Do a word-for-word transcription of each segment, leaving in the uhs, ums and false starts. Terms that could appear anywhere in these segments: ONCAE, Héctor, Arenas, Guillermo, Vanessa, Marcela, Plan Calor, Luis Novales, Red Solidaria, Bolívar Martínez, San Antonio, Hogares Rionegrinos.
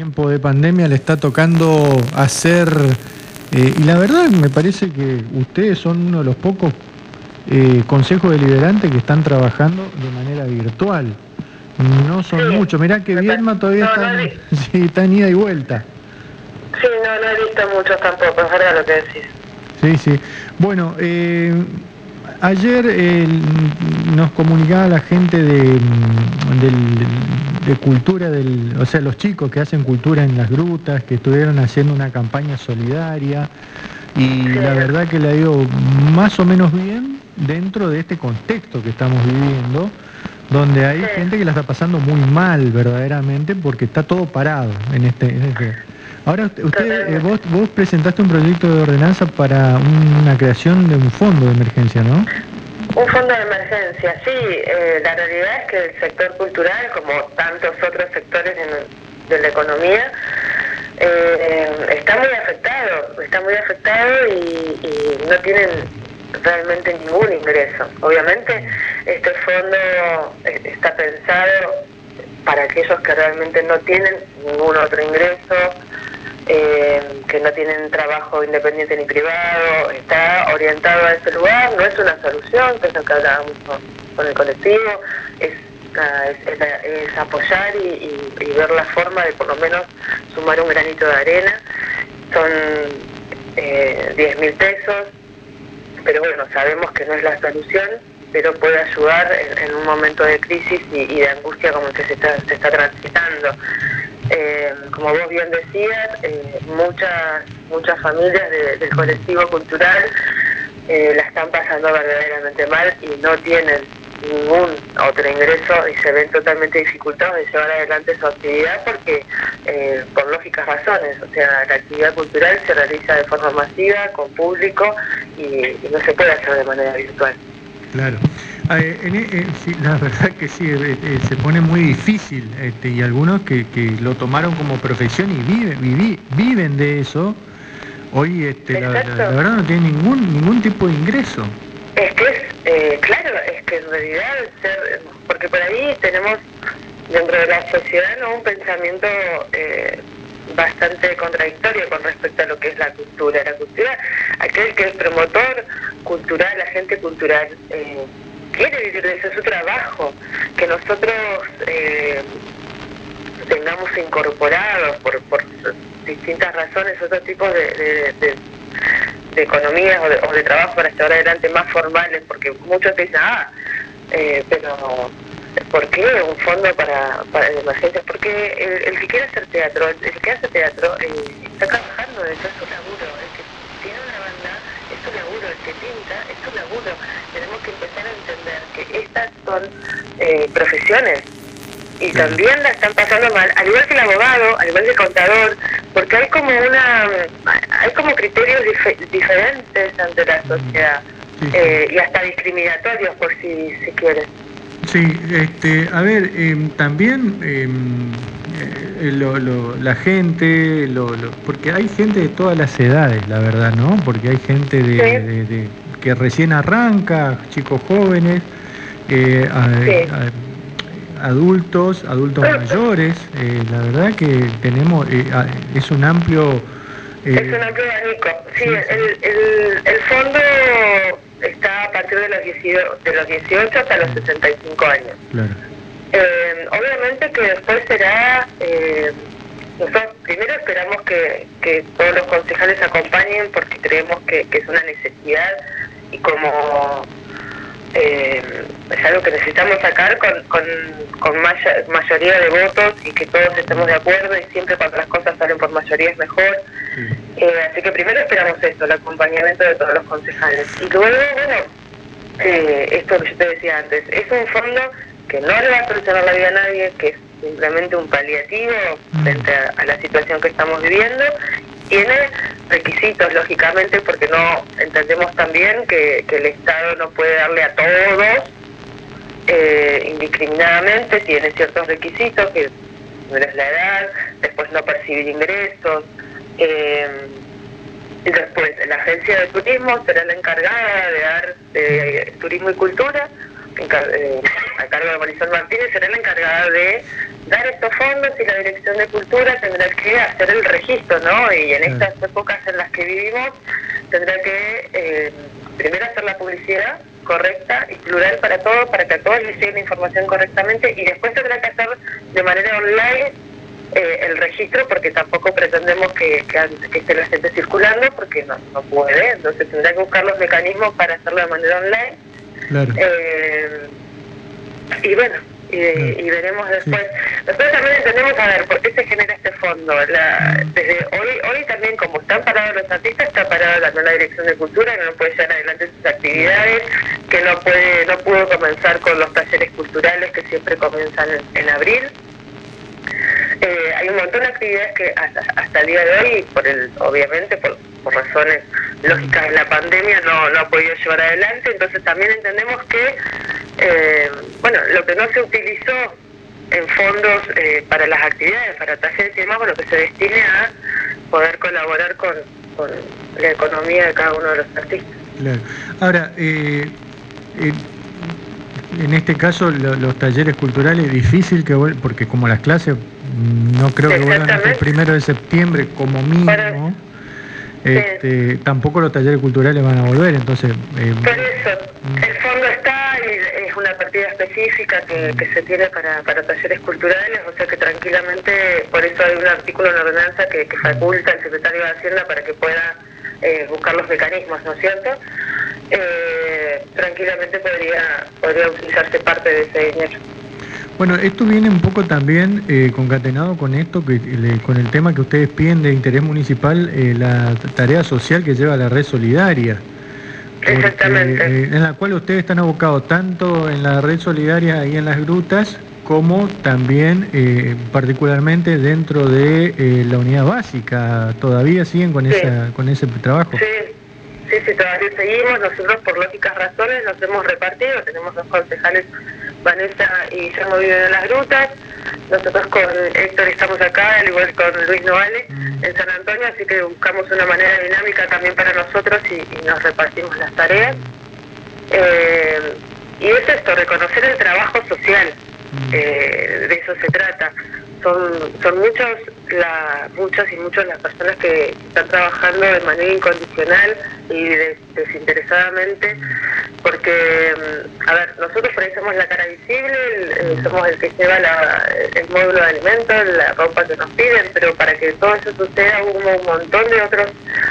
Tiempo de pandemia le está tocando hacer, eh, y la verdad me parece que ustedes son uno de los pocos eh, consejos deliberantes que están trabajando de manera virtual. No son sí, muchos. Mirá que Guillermo todavía no, está, no en, sí, está en ida y vuelta. Sí, no, no he visto muchos tampoco, es verdad lo que decís. Sí, sí. Bueno, eh, ayer eh, nos comunicaba la gente de, de, de cultura, del, o sea, los chicos que hacen cultura en las grutas, que estuvieron haciendo una campaña solidaria, y sí, la verdad que la dio más o menos bien dentro de este contexto que estamos viviendo, donde hay sí, gente que la está pasando muy mal verdaderamente porque está todo parado en este... En este. Ahora, usted, eh, vos, vos presentaste un proyecto de ordenanza para una creación de un fondo de emergencia, ¿no? Un fondo de emergencia, sí. Eh, la realidad es que el sector cultural, como tantos otros sectores en, de la economía, eh, está muy afectado, está muy afectado y, y no tienen realmente ningún ingreso. Obviamente, este fondo está pensado para aquellos que realmente no tienen ningún otro ingreso, Eh, que no tienen trabajo independiente ni privado, está orientado a ese lugar, no es una solución, que es lo que hablábamos con, con el colectivo, es, es, es, es apoyar y, y, y ver la forma de por lo menos sumar un granito de arena, son eh, diez mil pesos, pero bueno, sabemos que no es la solución, pero puede ayudar en, en un momento de crisis y, y de angustia como el que se está, se está transitando. Eh, como vos bien decías, eh, muchas muchas familias de, del colectivo cultural eh, la están pasando verdaderamente mal y no tienen ningún otro ingreso y se ven totalmente dificultados de llevar adelante su actividad porque, eh, por lógicas razones, o sea, la actividad cultural se realiza de forma masiva, con público y, y no se puede hacer de manera virtual. Claro. Eh, eh, eh, sí, la verdad que sí, eh, eh, se pone muy difícil este, y algunos que, que lo tomaron como profesión y viven vivi, viven de eso, hoy este, la, la, la verdad no tienen ningún ningún tipo de ingreso. Es que es, eh, claro, es que en realidad, ser, porque por ahí tenemos dentro de la sociedad, ¿no?, un pensamiento eh, bastante contradictorio con respecto a lo que es la cultura. La cultura, aquel que es promotor cultural, la gente cultural... Eh, quiere vivir de ese su trabajo, que nosotros eh, tengamos incorporados por, por distintas razones otros tipos de, de, de, de economías o de, o de trabajo para llevar adelante más formales, porque muchos te dicen, ah, eh, pero ¿por qué un fondo para, para emergencias? Porque el, el que quiere hacer teatro, el, el que hace teatro, eh, está trabajando, eso es su laburo, el que tiene una banda es su laburo, el que pinta es su laburo. Tenemos que empezar a entender que estas son eh, profesiones y también la están pasando mal, al igual que el abogado, al igual que el contador, porque hay como una hay como criterios dif diferentes ante la sociedad, sí, eh, y hasta discriminatorios por si, si quieren. Sí, este, a ver, eh, también eh, eh, lo, lo, la gente, lo, lo, porque hay gente de todas las edades, la verdad, ¿no? Porque hay gente de... Sí. de, de que recién arranca, chicos jóvenes, eh, sí. a, a, adultos, adultos sí. mayores, eh, la verdad que tenemos, eh, a, es un amplio... Eh, es un amplio abanico, sí, sí, sí. El, el, el fondo está a partir de los, dieciocho hasta los sesenta y cinco años. Claro. Eh, obviamente que después será... Eh, Nosotros primero esperamos que, que todos los concejales acompañen porque creemos que, que es una necesidad y como eh, es algo que necesitamos sacar con, con, con maya, mayoría de votos y que todos estemos de acuerdo y siempre cuando las cosas salen por mayoría es mejor. Sí. Eh, así que primero esperamos eso, el acompañamiento de todos los concejales. Y luego, bueno, eh, esto que yo te decía antes, es un fondo que no le va a solucionar la vida a nadie, que es simplemente un paliativo frente a, a la situación que estamos viviendo. Tiene requisitos, lógicamente, porque no entendemos también que, que el Estado no puede darle a todos eh, indiscriminadamente, tiene ciertos requisitos, que no es la edad, después no percibir ingresos, eh, y después la agencia de turismo será la encargada de dar eh, turismo y cultura, a cargo de Bolívar Martínez, será la encargada de dar estos fondos y la Dirección de Cultura tendrá que hacer el registro, ¿no? Y en estas épocas en las que vivimos tendrá que eh, primero hacer la publicidad correcta y plural para todos, para que a todos les llegue la información correctamente, y después tendrá que hacer de manera online eh, el registro, porque tampoco pretendemos que, que, que esté la gente circulando, porque no, no puede, entonces tendrá que buscar los mecanismos para hacerlo de manera online. Claro. Eh, y bueno, y, y veremos después. Sí. Nosotros también entendemos, a ver, por qué se genera este fondo. La, desde hoy hoy también, como están parados los artistas, está parada la nueva Dirección de Cultura, que no puede llevar adelante sus actividades, que no puede no pudo comenzar con los talleres culturales que siempre comienzan en, en abril. Eh, hay un montón de actividades que hasta, hasta el día de hoy, por el, obviamente por, por razones lógicas de la pandemia, no, no ha podido llevar adelante. Entonces también entendemos que eh, bueno, lo que no se utilizó en fondos eh, para las actividades, para talleres y demás, bueno, que se destine a poder colaborar con, con la economía de cada uno de los artistas. Claro. Ahora, eh, eh... en este caso, lo, los talleres culturales, difícil que vuelvan, porque como las clases no creo que vuelvan hasta el primero de septiembre como mínimo, bueno, este, sí. Tampoco los talleres culturales van a volver, entonces... Eh, Por eso, el fondo está y es una partida específica que, que se tiene para, para talleres culturales, o sea que tranquilamente, por eso hay un artículo en la ordenanza que, que faculta al secretario de Hacienda para que pueda eh, buscar los mecanismos, ¿no es cierto? Eh, tranquilamente podría, podría utilizarse parte de ese dinero. Bueno, esto viene un poco también eh, concatenado con esto, que le, con el tema que ustedes piden de interés municipal, eh, la tarea social que lleva la Red Solidaria. Exactamente. Porque, eh, en la cual ustedes están abocados tanto en la Red Solidaria ahí en Las Grutas, como también eh, particularmente dentro de eh, la unidad básica. ¿Todavía siguen con, sí. esa, con ese trabajo? Sí. Sí, sí, todavía seguimos. Nosotros por lógicas razones nos hemos repartido, tenemos dos concejales, Vanessa y Guillermo, viven en Las Grutas, nosotros con Héctor estamos acá, al igual con Luis Novales, en San Antonio, así que buscamos una manera dinámica también para nosotros y, y nos repartimos las tareas. Eh, y es esto, reconocer el trabajo social, eh, de eso se trata. Son, son muchos la, muchas y muchas las personas que están trabajando de manera incondicional y des, desinteresadamente, porque, a ver, nosotros por ahí somos la cara visible, el, somos el que lleva la, el módulo de alimentos, la ropa que nos piden, pero para que todo eso suceda hubo un montón de otros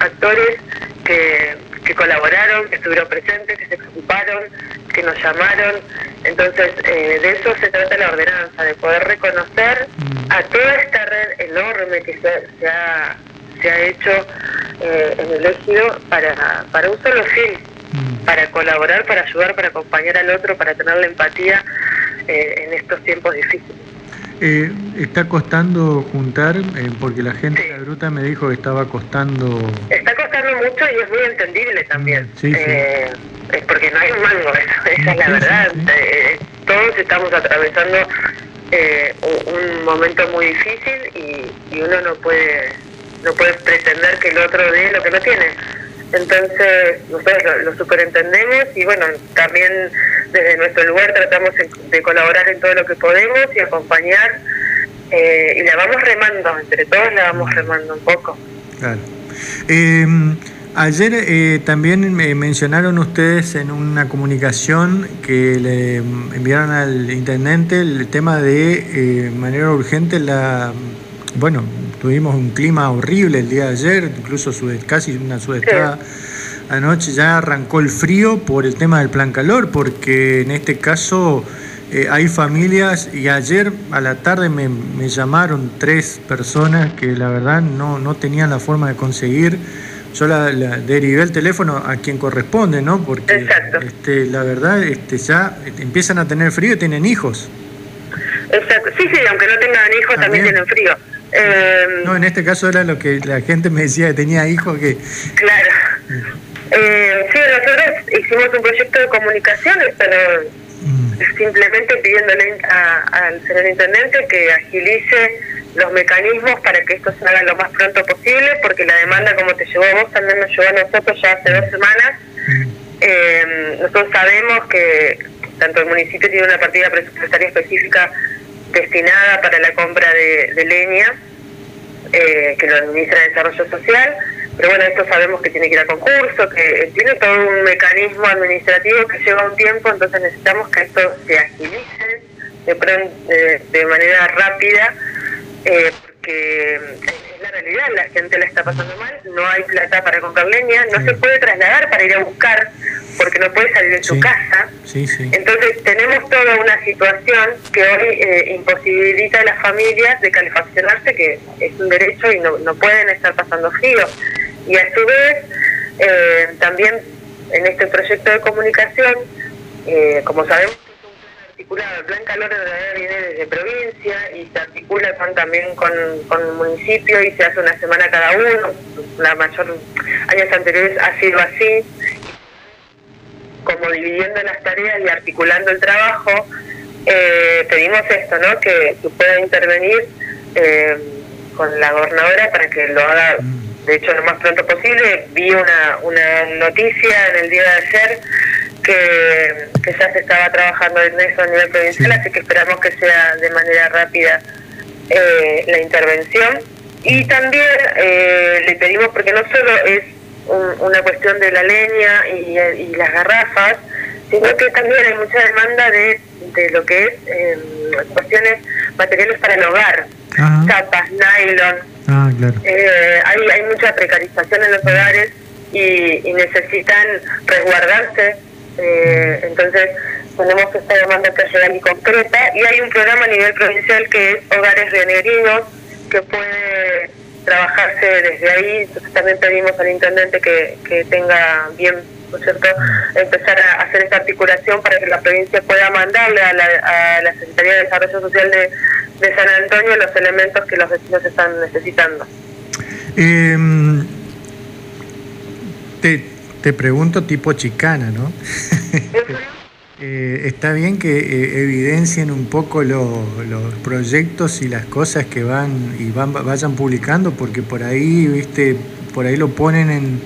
actores que, que colaboraron, que estuvieron presentes, que se preocuparon, que nos llamaron. Entonces, eh, de eso se trata la ordenanza, de poder reconocer a toda esta red enorme que se, se, ha, se ha hecho eh, en el ejido para, para un solo fin, para colaborar, para ayudar, para acompañar al otro, para tener la empatía eh, en estos tiempos difíciles. Eh, está costando juntar, eh, porque la gente sí. de la Gruta me dijo que estaba costando... Está costando mucho y es muy entendible también. Sí, sí. Eh, es porque no hay un mango, esa sí, es la sí, verdad. Sí. Eh, todos estamos atravesando eh, un momento muy difícil y, y uno no puede, no puede pretender que el otro dé lo que no tiene. Entonces, nosotros lo, lo superentendemos y bueno, también desde nuestro lugar tratamos de colaborar en todo lo que podemos y acompañar, eh, y la vamos remando, entre todos la vamos remando un poco. Claro. Eh, ayer eh, también me mencionaron ustedes en una comunicación que le enviaron al intendente el tema de eh, manera urgente la... Bueno, tuvimos un clima horrible el día de ayer, incluso casi una sudestada sí. anoche. Ya arrancó el frío por el tema del Plan Calor, porque en este caso eh, hay familias, y ayer a la tarde me, me llamaron tres personas que la verdad no, no tenían la forma de conseguir. Yo la, la derivé el teléfono a quien corresponde, ¿no? Porque este, la verdad este, ya empiezan a tener frío y tienen hijos. Exacto. Sí, sí, aunque no tengan hijos también, también tienen frío. Eh, no, en este caso era lo que la gente me decía, que tenía hijos que... Claro. Eh, sí, nosotros hicimos un proyecto de comunicaciones, pero mm. simplemente pidiéndole a, al señor intendente que agilice los mecanismos para que esto se haga lo más pronto posible, porque la demanda, como te llegó a vos, también nos llegó a nosotros ya hace dos semanas. Mm. Eh, nosotros sabemos que tanto el municipio tiene una partida presupuestaria específica destinada para la compra de, de leña, eh, que lo administra Desarrollo Social, pero bueno, esto sabemos que tiene que ir a concurso, que tiene todo un mecanismo administrativo que lleva un tiempo, entonces necesitamos que esto se agilice de, de, de manera rápida, eh, porque es la realidad, la gente la está pasando mal, no hay plata para comprar leña, no sí. se puede trasladar para ir a buscar, porque no puede salir de su sí. casa, sí, sí. entonces tenemos toda una situación que hoy eh, imposibilita a las familias de calefaccionarse, que es un derecho y no, no pueden estar pasando frío, y a su vez eh, también en este proyecto de comunicación, eh, como sabemos, es un plan articulado, el Plan Calor viene desde provincia y se articula con, también con, con el municipio y se hace una semana cada uno, la mayor años anteriores ha sido así, como dividiendo las tareas y articulando el trabajo, eh, pedimos esto, ¿no? Que, que pueda intervenir eh, con la gobernadora para que lo haga, de hecho, lo más pronto posible. Vi una, una noticia en el día de ayer que, que ya se estaba trabajando en eso a nivel provincial, así que esperamos que sea de manera rápida eh, la intervención. Y también eh, le pedimos, porque no solo es una cuestión de la leña y, y las garrafas, sino que también hay mucha demanda de, de lo que es eh, cuestiones, materiales para el hogar, Ajá. capas, nylon, ah, claro. eh, hay, hay mucha precarización en los hogares y, y necesitan resguardarse, eh, entonces tenemos esta demanda personal y concreta, y hay un programa a nivel provincial que es Hogares Rionegrinos, que puede trabajarse desde ahí. Entonces también pedimos al intendente que, que tenga bien, ¿no es cierto?, empezar a hacer esta articulación para que la provincia pueda mandarle a la, a la Secretaría de Desarrollo Social de, de San Antonio los elementos que los vecinos están necesitando. Eh, te, te pregunto tipo chicana, ¿no? Eh, está bien que eh, evidencien un poco lo, los proyectos y las cosas que van y van, vayan publicando, porque por ahí, viste, por ahí lo ponen en,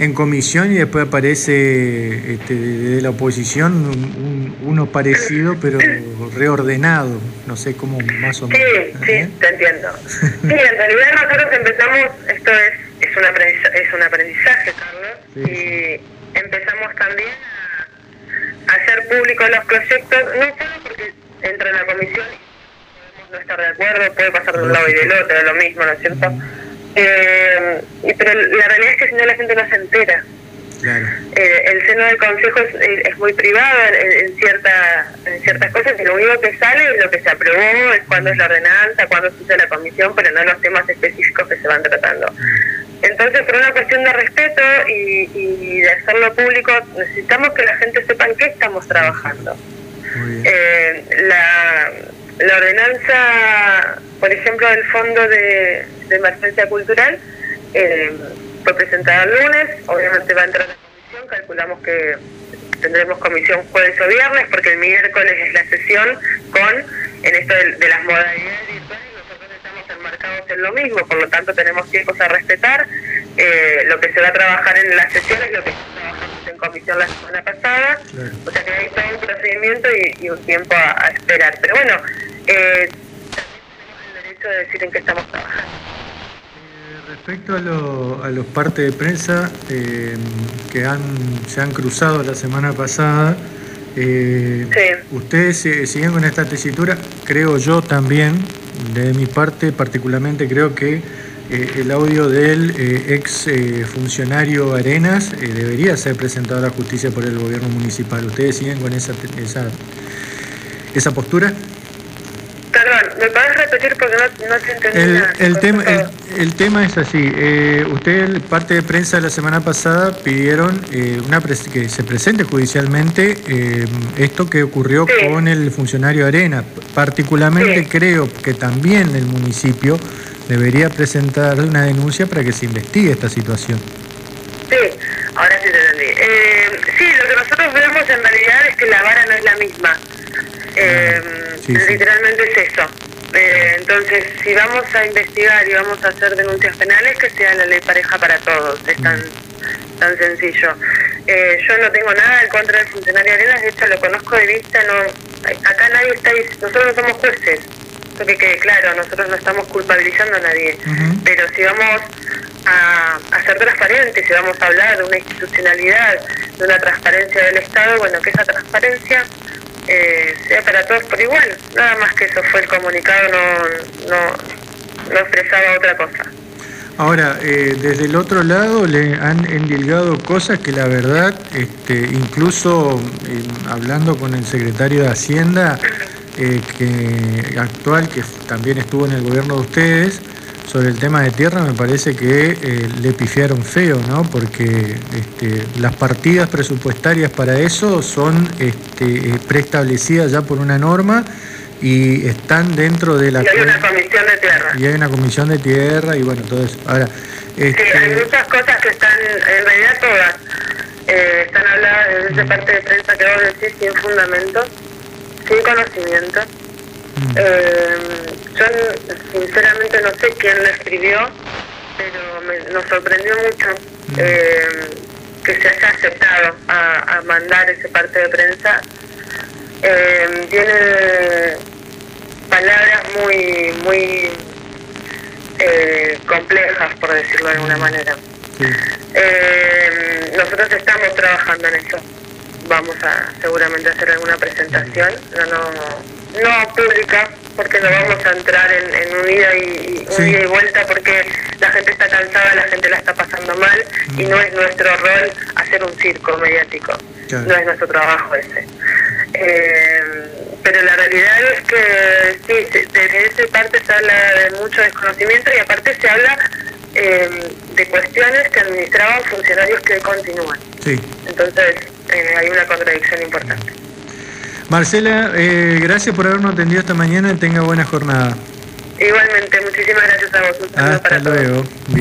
en comisión y después aparece este, de la oposición un, un, uno parecido pero reordenado, no sé cómo más o menos. Sí, sí, te entiendo. Sí, en realidad nosotros empezamos, esto es, es, un, aprendizaje, es un aprendizaje, Carlos, sí, sí. y empezamos también a hacer público los proyectos, no solo porque entra en la comisión y no estar de acuerdo, puede pasar de un lado y del otro, lo mismo, ¿no es cierto? Eh, y, pero la realidad es que si no la gente no se entera. Claro. Eh, el seno del consejo es, es muy privado en, en, cierta, en ciertas cosas, y lo único que sale es lo que se aprobó, es cuándo es la ordenanza, cuándo se usa la comisión, pero no los temas específicos que se van tratando. Entonces, por una cuestión de respeto y, y de hacerlo público, necesitamos que la gente sepa en qué estamos trabajando. Eh, la, la ordenanza, por ejemplo, del Fondo de, de Emergencia Cultural, eh, fue presentada el lunes, obviamente va a entrar a la comisión, calculamos que tendremos comisión jueves o viernes, porque el miércoles es la sesión con, en esto de, de las modalidades virtuales, marcados en lo mismo, por lo tanto tenemos tiempos a respetar. Eh, lo que se va a trabajar en las sesiones, lo que trabajamos en comisión la semana pasada, claro. o sea que hay todo un procedimiento y, y un tiempo a, a esperar, pero bueno, eh, también tenemos el derecho de decir en qué estamos trabajando. Eh, respecto a, lo, a los partes de prensa eh, que han, se han cruzado la semana pasada, eh, sí. ustedes eh, siguen con esta tesitura, creo yo también. De mi parte, particularmente, creo que eh, el audio del eh, ex eh, funcionario Arenas eh, debería ser presentado a la justicia por el gobierno municipal. ¿Ustedes siguen con esa esa, esa postura? Perdón, ¿me podés repetir porque no, no se entendía el, nada? El, tema, el, el tema es así. Eh, ustedes, parte de prensa de la semana pasada, pidieron eh, una pres que se presente judicialmente eh, esto que ocurrió sí. con el funcionario Arena. Particularmente sí. creo que también el municipio debería presentar una denuncia para que se investigue esta situación. Sí, ahora sí te entendí. Eh, sí, lo que nosotros vemos en realidad es que la vara no es la misma. Eh, sí, sí. Literalmente es eso. Eh, entonces, si vamos a investigar y vamos a hacer denuncias penales, que sea la ley pareja para todos, es tan, tan sencillo. Eh, yo no tengo nada en contra del funcionario Arenas, de hecho lo conozco de vista, no, acá nadie está, nosotros no somos jueces, eso que quede claro, nosotros no estamos culpabilizando a nadie, uh-huh. Pero si vamos a, a ser transparentes, si vamos a hablar de una institucionalidad, de una transparencia del Estado, bueno, que esa transparencia eh, sea para todos por igual, nada más que eso fue el comunicado, no, no, no expresaba otra cosa. Ahora, eh, desde el otro lado le han endilgado cosas que la verdad, este, incluso eh, hablando con el secretario de Hacienda eh, que, actual, que también estuvo en el gobierno de ustedes, sobre el tema de tierra, me parece que eh, le pifiaron feo, ¿no? Porque este, las partidas presupuestarias para eso son este, preestablecidas ya por una norma, y están dentro de la... Y hay una comisión de tierra. Y hay una comisión de tierra y bueno, todo eso. Ahora, este... sí, hay muchas cosas que están, en realidad todas, eh, están habladas desde esa parte de prensa que vos decís sin fundamento, sin conocimiento. Mm. Eh, yo sinceramente no sé quién lo escribió, pero me, nos sorprendió mucho mm. eh, que se haya aceptado a, a mandar esa parte de prensa. Eh, tiene palabras muy muy eh, complejas, por decirlo de alguna manera. Sí. Eh, nosotros estamos trabajando en eso. Vamos a seguramente hacer alguna presentación, no no, no pública, porque no vamos a entrar en, en un ida y, un sí. ida y vuelta, porque la gente está cansada, la gente la está pasando mal, mm. y no es nuestro rol hacer un circo mediático. Claro. No es nuestro trabajo ese. Eh, pero la realidad es que sí, desde esa parte se habla de mucho desconocimiento y aparte se habla eh, de cuestiones que administraban funcionarios que continúan. Sí. Entonces eh, hay una contradicción importante. Marcela, eh, gracias por habernos atendido esta mañana y tenga buena jornada. Igualmente, muchísimas gracias a vos. Hasta para luego. Todos.